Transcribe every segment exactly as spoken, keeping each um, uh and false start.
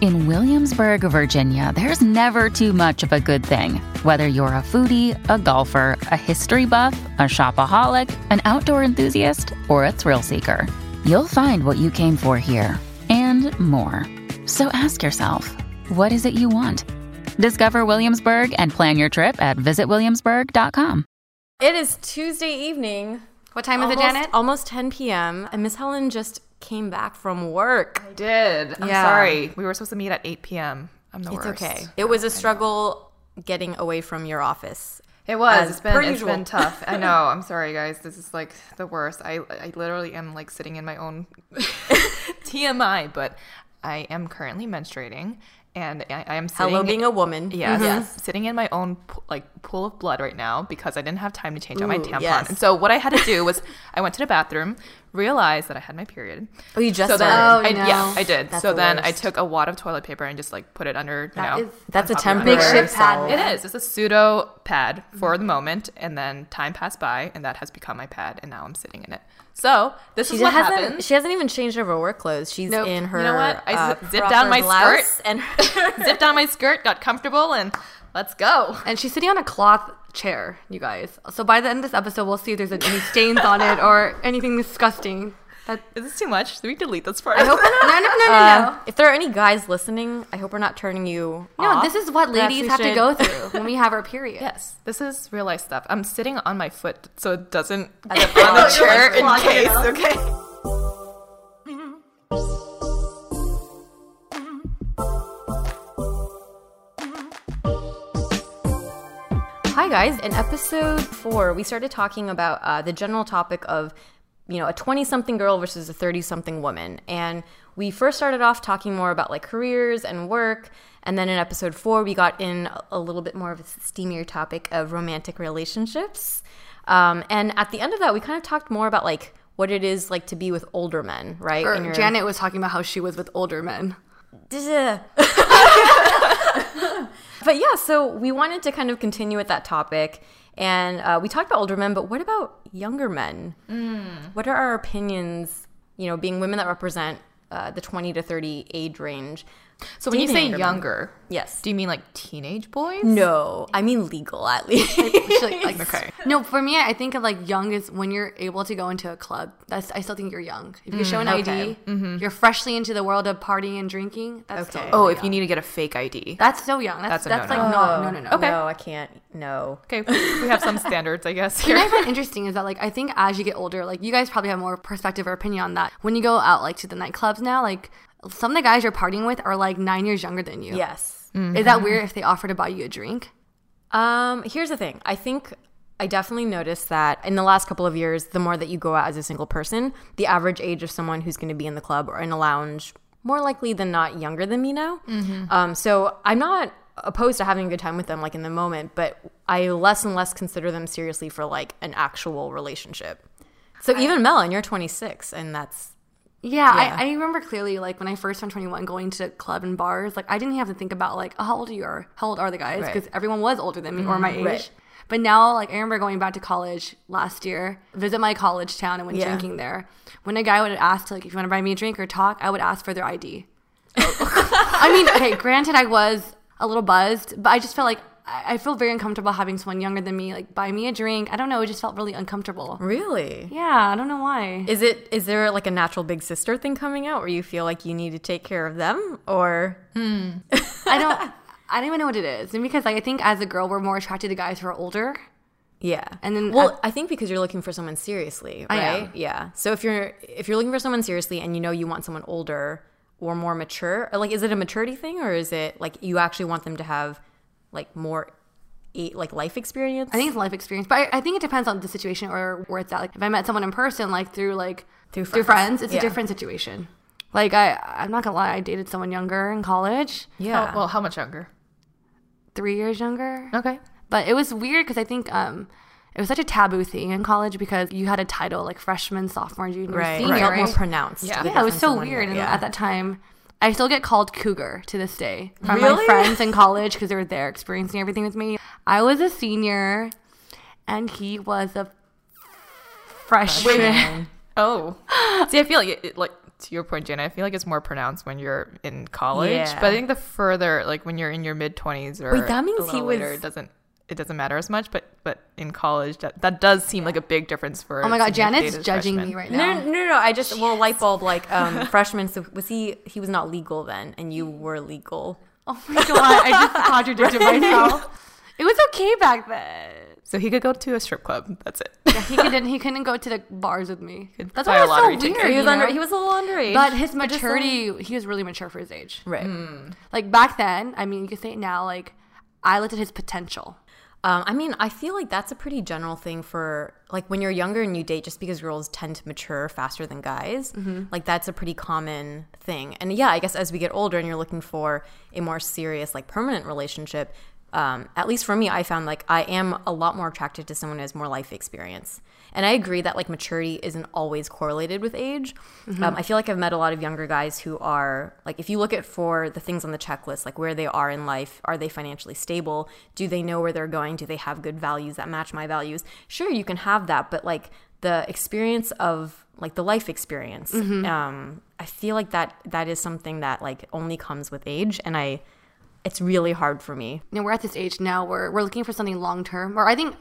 In Williamsburg, Virginia, there's never too much of a good thing. Whether you're a foodie, a golfer, a history buff, a shopaholic, an outdoor enthusiast, or a thrill seeker, you'll find what you came for here and more. So ask yourself, what is it you want? Discover Williamsburg and plan your trip at visit williamsburg dot com. It is Tuesday evening. What time almost, is it, Janet? Almost ten p.m. And Miss Helen just came back from work. I did. I'm yeah. sorry. We were supposed to meet at eight p.m. I'm the it's worst. It's okay. It was a struggle getting away from your office. It was. It's been, it's been tough. I know. I'm sorry, guys. This is like the worst. I, I literally am like sitting in my own T M I, but I am currently menstruating. And I, I am sitting... Hello, being a woman. Yes. Mm-hmm. Yes. Sitting in my own, like, pool of blood right now because I didn't have time to change Ooh, out my tampon. Yes. And so what I had to do was I went to the bathroom, realized that I had my period. Oh, you just so started. Then, oh, I, no. Yeah, I did. That's so the then worst. I took a wad of toilet paper and just, like, put it under, that you know... Is, that's a temporary... Makeshift pad. So. It is. It's a pseudo pad for the moment. And then time passed by, and that has become my pad. And now I'm sitting in it. So this she is what hasn't, happened. She hasn't even changed over work clothes. She's nope. in her. You know what? I uh, zipped down my skirt and zipped down my skirt, got comfortable, and let's go. And she's sitting on a cloth chair, you guys. So by the end of this episode, we'll see if there's any stains on it or anything disgusting. That, is this too much? Do we delete this part? I hope not. No, no, no, uh, no, no. If there are any guys listening, I hope we're not turning you no, off. No, this is what ladies have should. to go through when we have our period. Yes, this is real life stuff. I'm sitting on my foot so it doesn't get on the chair in case, okay? Hi, guys. In episode four, we started talking about uh, the general topic of you know, a twenty-something girl versus a thirty-something woman. And we first started off talking more about, like, careers and work. And then in episode four, we got in a little bit more of a steamier topic of romantic relationships. Um, and at the end of that, we kind of talked more about, like, what it is like to be with older men, right? Or your- Janet was talking about how she was with older men. But, yeah, so we wanted to kind of continue with that topic. And uh, we talked about older men, but what about younger men? Mm. What are our opinions, you know, being women that represent uh, the twenty to thirty age range? So when you say younger, younger yes, do you mean like teenage boys? No, I mean legal at least. like, like, okay. No, for me, I think of like young is when you're able to go into a club. That's I still think you're young. If you mm, show an okay. I D, mm-hmm. you're freshly into the world of partying and drinking. That's okay. Totally oh, young. If you need to get a fake I D, that's so young. That's that's, that's no, like no, no, no, no. Okay, no, I can't. No. Okay, we have some standards, I guess. Here. What I find interesting is that like I think as you get older, like you guys probably have more perspective or opinion on that. When you go out like to the nightclubs now, like. Some of the guys you're partying with are like nine years younger than you. Yes. Mm-hmm. Is that weird if they offer to buy you a drink? Um, here's the thing. I think I definitely noticed that in the last couple of years, the more that you go out as a single person, the average age of someone who's going to be in the club or in a lounge, more likely than not younger than me now. Mm-hmm. Um, so I'm not opposed to having a good time with them like in the moment, but I less and less consider them seriously for like an actual relationship. So I- even Mel, and you're twenty-six and that's... Yeah, yeah. I, I remember clearly, like, when I first turned twenty-one going to club and bars, like, I didn't have to think about, like, oh, how old are you or how old are the guys? Because right. everyone was older than me mm-hmm. or my age. Right. But now, like, I remember going back to college last year, visit my college town and went yeah. drinking there. When a guy would ask, like, if you want to buy me a drink or talk, I would ask for their I D. Oh. I mean, okay, granted I was a little buzzed, but I just felt like I feel very uncomfortable having someone younger than me, like, buy me a drink. I don't know. It just felt really uncomfortable. Really? Yeah. I don't know why. Is it? Is there, like, a natural big sister thing coming out where you feel like you need to take care of them? Or... Hmm. I I don't. I don't even know what it is. And because like, I think as a girl, we're more attracted to guys who are older. Yeah. And then well, I, I think because you're looking for someone seriously, right? Yeah. So if you're if you're looking for someone seriously and you know you want someone older or more mature, or like is it a maturity thing or is it like you actually want them to have like more like life experience? I think it's life experience, but I, I think it depends on the situation or where it's at. Like if I met someone in person, like through like through friends, through friends it's yeah. a different situation. Like I, I'm not gonna lie, I dated someone younger in college. Yeah. How, well, how much younger? Three years younger. Okay. But it was weird because I think um, it was such a taboo thing in college because you had a title like freshman, sophomore, junior, right, senior. Right. It felt more pronounced. Yeah, yeah it was so weird. And yeah. at that time, I still get called cougar to this day from really? my friends in college because they were there experiencing everything with me. I was a senior and he was a freshman. Wait. Oh. See, I feel like it, it like. To your point, Jana, I feel like it's more pronounced when you're in college. Yeah. But I think the further, like when you're in your mid twenties or Wait, that means he later, was... it doesn't it doesn't matter as much. But but in college, that, that does seem yeah. like a big difference for. Oh my God, Janet's judging freshmen. me right now. No, no, no, no. I just well light bulb like um, freshman. So was he? He was not legal then, and you were legal. Oh my God, I just contradicted right? myself. It was okay back then. So he could go to a strip club. That's it. Yeah, he couldn't. He couldn't go to the bars with me. That's why it was so weird. Ticket. He was under, He was a little underage. But his maturity, like, he was really mature for his age. Right. Mm. Like back then, I mean, you could say it now. Like I looked at his potential. Um, I mean, I feel like that's a pretty general thing for like when you're younger and you date, just because girls tend to mature faster than guys. Mm-hmm. Like that's a pretty common thing. And yeah, I guess as we get older and you're looking for a more serious, like permanent relationship. Um, at least for me, I found like I am a lot more attracted to someone who has more life experience. And I agree that like maturity isn't always correlated with age. Mm-hmm. Um, I feel like I've met a lot of younger guys who are like, if you look at for the things on the checklist, like where they are in life, are they financially stable? Do they know where they're going? Do they have good values that match my values? Sure, you can have that, but like the experience of like the life experience, mm-hmm. um, I feel like that that is something that like only comes with age, and I. It's really hard for me. You know, we're at this age now where we're looking for something long-term. Or I think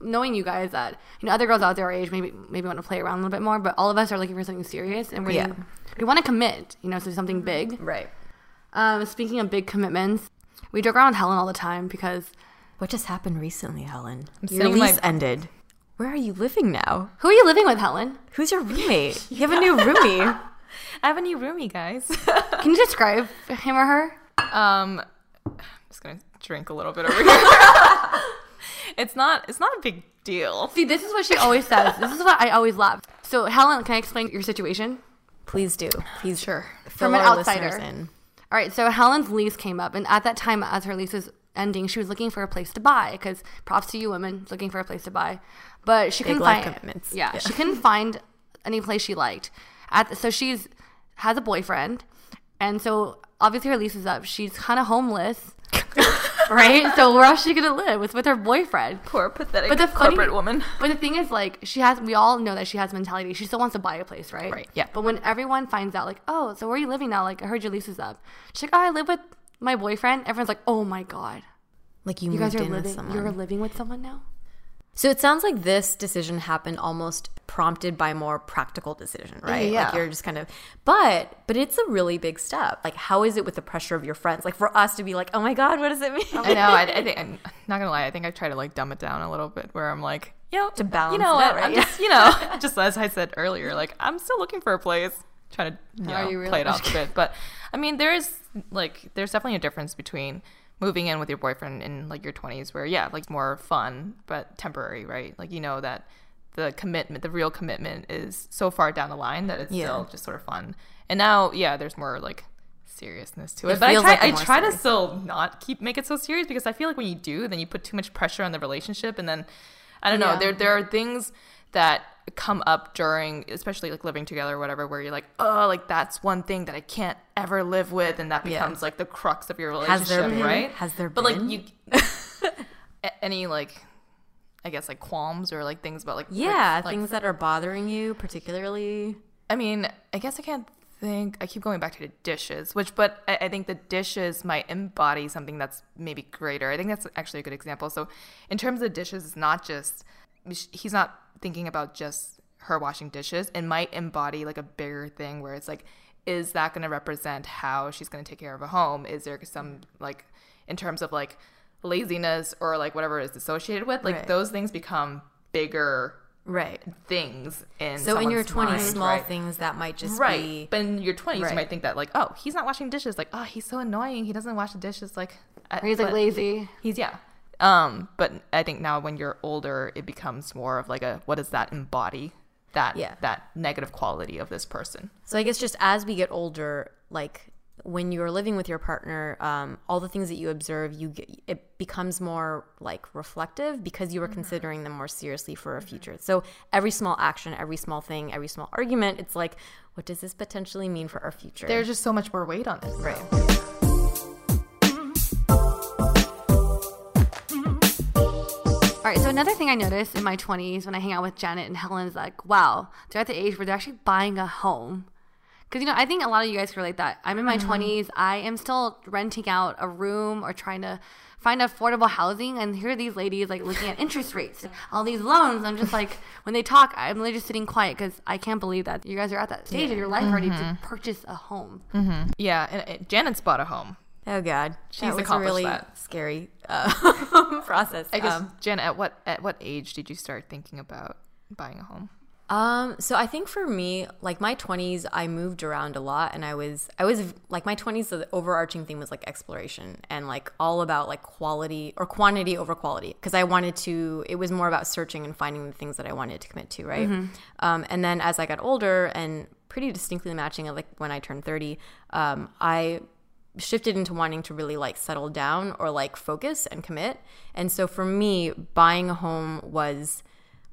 knowing you guys that, you know, other girls out there our age maybe maybe want to play around a little bit more, but all of us are looking for something serious. And we're yeah. in, we want to commit, you know, so something big. Right. Um, speaking of big commitments, we joke around Helen all the time because... What just happened recently, Helen? I'm Your lease my- ended. Where are you living now? Who are you living with, Helen? Who's your roommate? You have a new roomie. I have a new roomie, guys. Can you describe him or her? Um... I'm just gonna drink a little bit over here. It's not. It's not a big deal. See, this is what she always says. This is what I always love. So, Helen, can I explain your situation? Please do. Please, sure. From an outsider. In. All right. So Helen's lease came up, and at that time, as her lease was ending, she was looking for a place to buy. Because props to you, women, looking for a place to buy. But she big couldn't life find commitments. Yeah, yeah, she couldn't find any place she liked. At the, so she's has a boyfriend, and so. Obviously, her lease is up. She's kind of homeless, right? So where else is she going to live? It's with her boyfriend. Poor, pathetic but the corporate funny, woman. But the thing is, like, she has. We all know that she has mentality. She still wants to buy a place, right? Right, yeah. But when everyone finds out, like, oh, so where are you living now? Like, I heard your lease is up. She's like, oh, I live with my boyfriend. Everyone's like, oh, my God. Like, you, you moved guys are in living, with someone. You're living with someone now? So it sounds like this decision happened almost prompted by a more practical decision, right? Yeah. Like you're just kind of, but, but it's a really big step. Like, how is it with the pressure of your friends? Like for us to be like, oh my God, what does it mean? I know. I, I think, I'm not going to lie. I think I try to like dumb it down a little bit where I'm like, you know, to balance you know, it out, right? I'm just, you know, just as I said earlier, like I'm still looking for a place. Trying to you know, you really? play it off a bit. But I mean, there is like, there's definitely a difference between moving in with your boyfriend in like your twenties where, yeah, like more fun, but temporary, right? Like, you know that the commitment, the real commitment is so far down the line that it's yeah. still just sort of fun. And now, yeah, there's more like seriousness to it. it but I try, like I try to still not keep make it so serious because I feel like when you do, then you put too much pressure on the relationship. And then, I don't know, yeah. there there are things that come up during, especially like living together or whatever, where you're like, oh, like that's one thing that I can't ever live with, and that becomes yeah. like the crux of your relationship. Has there been, right? Has there been? But like you, any like, I guess like qualms or like things about like yeah like, things like, that are bothering you particularly. I mean, I guess I can't think. I keep going back to the dishes, which, but I, I think the dishes might embody something that's maybe greater. I think that's actually a good example. So, in terms of dishes, it's not just he's not. thinking about just her washing dishes and might embody like a bigger thing where it's like is that going to represent how she's going to take care of a home? Is there some, like, in terms of, like, laziness or, like, whatever is associated with? Like, right. those things become bigger right. things in So in your twenties, mind, small right? things that might just right. be... Right, but in your twenties, right. you might think that, like, oh, he's not washing dishes. Like, oh, he's so annoying. He doesn't wash the dishes. Like, or he's, like, lazy. He's, yeah. Um, but I think now when you're older, it becomes more of, like, a what does that embody? That yeah. that negative quality of this person. So I guess just as we get older, like when you're living with your partner, um, all the things that you observe, you get, it becomes more like reflective because you were mm-hmm. considering them more seriously for a future. Mm-hmm. So every small action, every small thing, every small argument, it's like, what does this potentially mean for our future? There's just so much more weight on it. Right. All right, so another thing I noticed in my twenties when I hang out with Janet and Helen is like, wow, they're at the age where they're actually buying a home. Because, you know, I think a lot of you guys can relate that. I'm in my mm-hmm. twenties. I am still renting out a room or trying to find affordable housing. And here are these ladies, like, looking at interest rates, all these loans. I'm just like, when they talk, I'm literally just sitting quiet because I can't believe that you guys are at that stage yeah. of your life mm-hmm. already to purchase a home. Mm-hmm. Yeah, and it, Janet's bought a home. Oh God, she's that was accomplished a really that. Scary uh, process. I guess, um, Jen, at what at what age did you start thinking about buying a home? Um, so I think for me, like my twenties, I moved around a lot, and I was I was like my twenties. The overarching theme was like exploration and like all about like quality or quantity over quality because I wanted to. It was more about searching and finding the things that I wanted to commit to, right? Mm-hmm. Um, and then as I got older and pretty distinctly matching, like when I turned thirty, um, I shifted into wanting to really like settle down or like focus and commit. And so for me, buying a home was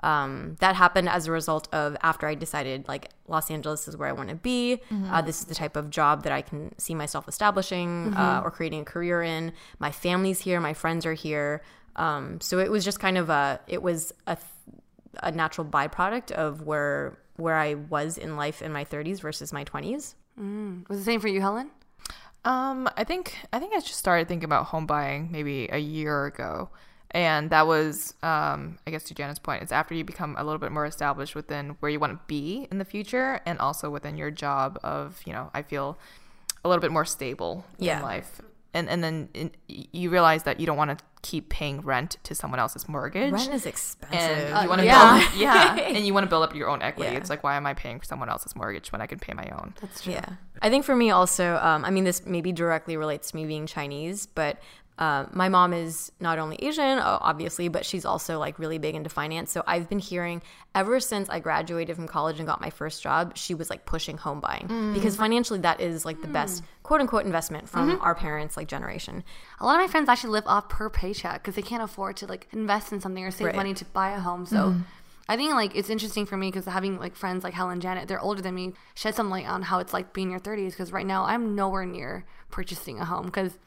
um, that happened as a result of after I decided like Los Angeles is where I want to be. Mm-hmm. Uh, this is the type of job that I can see myself establishing mm-hmm. uh, or creating a career in. My family's here. My friends are here. Um, so it was just kind of a – it was a, a natural byproduct of where where I was in life in my thirties versus my twenties. Mm. Was it the same for you, Helen? Um, I think I think I just started thinking about home buying maybe a year ago, and that was, um, I guess to Janet's point, it's after you become a little bit more established within where you want to be in the future, and also within your job of, you know, I feel a little bit more stable yeah. in life, and and then in, you realize that you don't want to keep paying rent to someone else's mortgage. Rent is expensive, and uh, you want to yeah. build, yeah, and you want to build up your own equity. Yeah. It's like, why am I paying for someone else's mortgage when I can pay my own? That's true. Yeah, I think for me also, um, I mean, this maybe directly relates to me being Chinese, but uh, my mom is not only Asian, obviously, but she's also like really big into finance. So I've been hearing ever since I graduated from college and got my first job, she was like pushing home buying mm. because financially that is like the mm. best quote unquote investment from mm-hmm. our parents' like generation. A lot of my friends actually live off per paycheck because they can't afford to like invest in something or save right. money to buy a home. So mm. I think like it's interesting for me because having like friends like Helen, Janet, they're older than me, shed some light on how it's like being in your thirties because right now I'm nowhere near purchasing a home because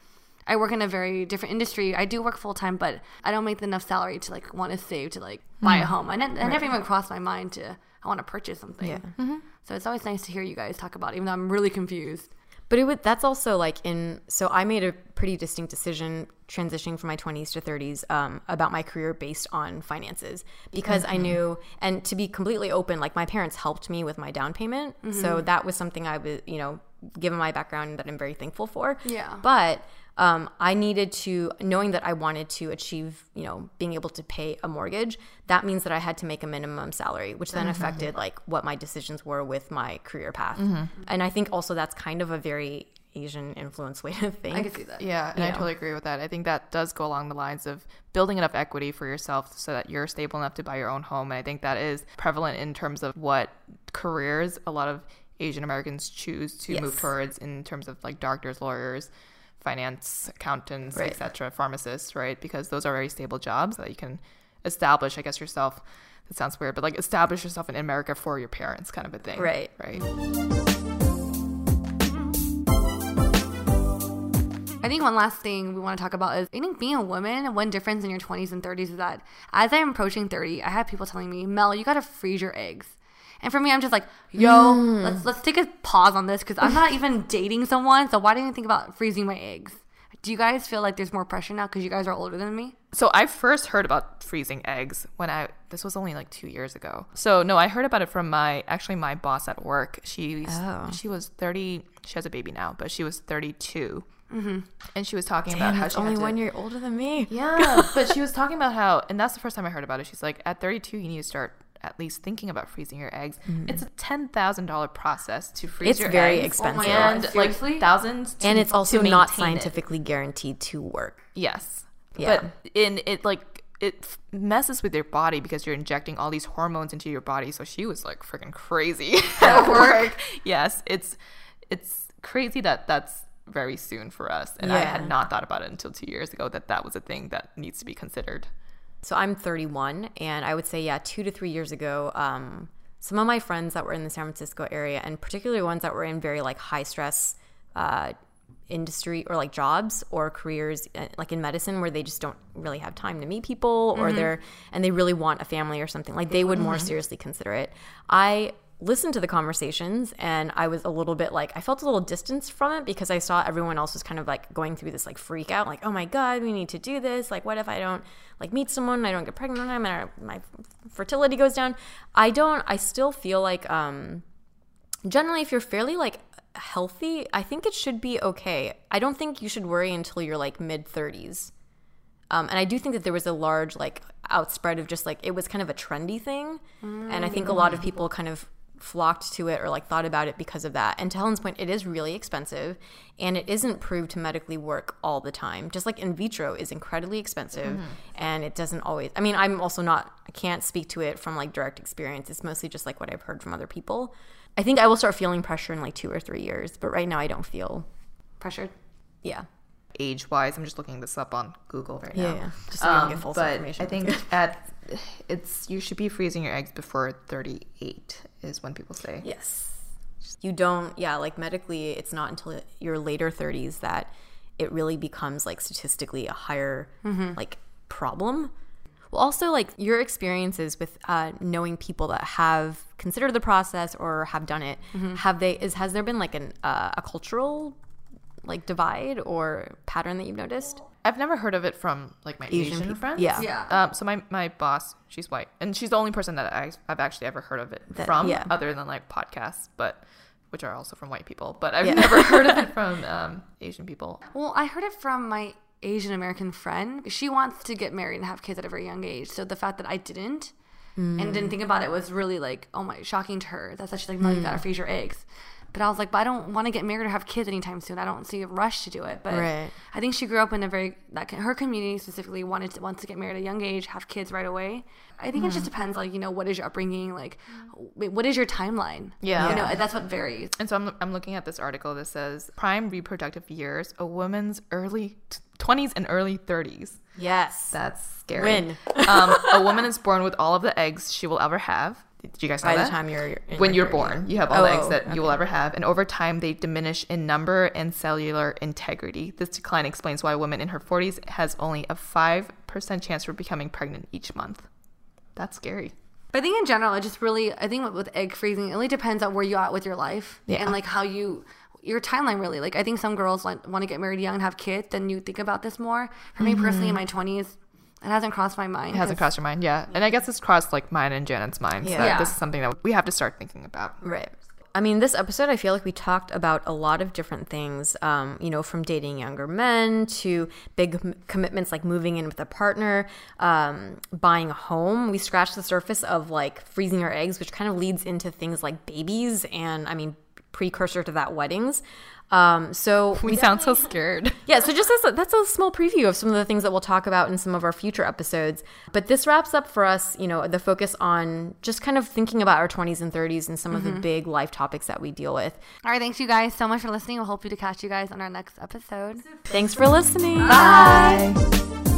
I work in a very different industry. I do work full-time, but I don't make enough salary to, like, want to save to, like, buy mm. a home. I, ne- I right. never even crossed my mind to I want to purchase something. Yeah. Mm-hmm. So it's always nice to hear you guys talk about it, even though I'm really confused. But it would, that's also, like, in – so I made a pretty distinct decision transitioning from my twenties to thirties um, about my career based on finances because mm-hmm. I knew – and to be completely open, like, my parents helped me with my down payment. Mm-hmm. So that was something I was, you know, given my background that I'm very thankful for. Yeah. But – Um, I needed to, knowing that I wanted to achieve, you know, being able to pay a mortgage, that means that I had to make a minimum salary, which then mm-hmm. affected like what my decisions were with my career path. Mm-hmm. And I think also that's kind of a very Asian influence way to think. I can see that. Yeah, and you know. I totally agree with that. I think that does go along the lines of building enough equity for yourself so that you're stable enough to buy your own home. And I think that is prevalent in terms of what careers a lot of Asian Americans choose to yes. move towards in terms of like doctors, lawyers, finance, accountants, right. et cetera, pharmacists, right? Because those are very stable jobs that you can establish, I guess, yourself. That sounds weird, but like establish yourself in America for your parents kind of a thing. Right. Right. I think one last thing we want to talk about is I think being a woman, one difference in your twenties and thirties is that as I'm approaching thirty, I have people telling me, Mel, you got to freeze your eggs. And for me, I'm just like, yo, mm. let's let's take a pause on this because I'm not even dating someone. So why didn't I think about freezing my eggs? I Do you guys feel like there's more pressure now because you guys are older than me? So I first heard about freezing eggs when I, this was only like two years ago. So no, I heard about it from my, actually my boss at work. She, oh. she was thirty, she has a baby now, but she was thirty-two. Mm-hmm. And she was talking Damn, about how she only had to, one year older than me. Yeah. But she was talking about how, and that's the first time I heard about it. She's like, at thirty-two, you need to start at least thinking about freezing your eggs. Mm. It's a ten thousand dollars process to freeze it's your eggs. It's very expensive. Oh and Seriously? like thousands to And it's also not scientifically it. guaranteed to work. Yes. Yeah. But in it like it messes with your body because you're injecting all these hormones into your body. So she was like freaking crazy at work. Yes. It's it's crazy that that's very soon for us. And yeah. I had not thought about it until two years ago that that was a thing that needs to be considered. So I'm thirty-one, and I would say, yeah, two to three years ago, um, some of my friends that were in the San Francisco area, and particularly ones that were in very, like, high-stress uh, industry or, like, jobs or careers, like in medicine, where they just don't really have time to meet people or mm-hmm. they're – and they really want a family or something. Like, they would more mm-hmm. seriously consider it. I – listened to the conversations, and I was a little bit like, I felt a little distance from it because I saw everyone else was kind of like going through this like freak out, like, oh my God, we need to do this. Like, what if I don't like meet someone and I don't get pregnant and I, my fertility goes down? I don't, I still feel like, um, generally if you're fairly like healthy, I think it should be okay. I don't think you should worry until you're like mid thirties. Um, and I do think that there was a large like outspread of just like, it was kind of a trendy thing. Mm-hmm. And I think a lot of people kind of flocked to it or like thought about it because of that. And to Helen's point, it is really expensive and it isn't proved to medically work all the time. Just like in vitro is incredibly expensive mm-hmm. and it doesn't always, I mean, I'm also not, I can't speak to it from like direct experience. It's mostly just like what I've heard from other people. I think I will start feeling pressure in like two or three years, but right now I don't feel pressured. Yeah. Age-wise, I'm just looking this up on Google right yeah, now. Yeah, just so um, you don't get false information. I think at it's you should be freezing your eggs before thirty-eight is when people say. Yes. You don't, yeah, like medically it's not until your later thirties that it really becomes like statistically a higher mm-hmm. like problem. Well, also like your experiences with uh, knowing people that have considered the process or have done it, mm-hmm. have they, is has there been like an uh, a cultural like divide or pattern that you've noticed? I've never heard of it from like my Asian, Asian friends. Yeah. yeah. Um, so my, my boss, she's white, and she's the only person that I, I've actually ever heard of it that, from yeah. other than like podcasts, but which are also from white people, but I've yeah. never heard of it from um, Asian people. Well, I heard it from my Asian American friend. She wants to get married and have kids at a very young age. So the fact that I didn't mm. and didn't think about it was really like, oh my, shocking to her. That's actually like, no, mm. you gotta freeze your eggs. But I was like, but I don't want to get married or have kids anytime soon. I don't see a rush to do it. But right. I think she grew up in a very that her community specifically wanted to wants to get married at a young age, have kids right away. I think mm. it just depends, like, you know, what is your upbringing, like, what is your timeline? Yeah, you know, that's what varies. And so I'm I'm looking at this article that says prime reproductive years, a woman's early twenties and early thirties. Yes, that's scary. When um, a woman is born with all of the eggs she will ever have. Did you guys know that? By the time you're when you're born, you have all the eggs that you will ever have, and over time they diminish in number and cellular integrity. This decline explains why a woman in her forties has only a five percent chance for becoming pregnant each month. That's scary. But I think in general, it just really, I think with egg freezing, it really depends on where you are with your life yeah. and like how you. Your timeline, really. Like, I think some girls want, want to get married young and have kids, then you think about this more. For mm-hmm. me personally, in my twenties, it hasn't crossed my mind. It hasn't crossed your mind, yeah. yeah. And I guess it's crossed, like, mine and Janet's mind. Yeah. So yeah. This is something that we have to start thinking about. Right. I mean, this episode, I feel like we talked about a lot of different things, um, you know, from dating younger men to big m- commitments like moving in with a partner, um, buying a home. We scratched the surface of, like, freezing our eggs, which kind of leads into things like babies and, I mean, precursor to that, weddings. Um, so we, we sound so scared. Yeah. So just as a, that's a small preview of some of the things that we'll talk about in some of our future episodes. But this wraps up for us, you know, the focus on just kind of thinking about our twenties and thirties and some mm-hmm. of the big life topics that we deal with. All right. Thanks you guys so much for listening. We'll hope to catch you guys on our next episode. Thanks for listening. Bye. Bye.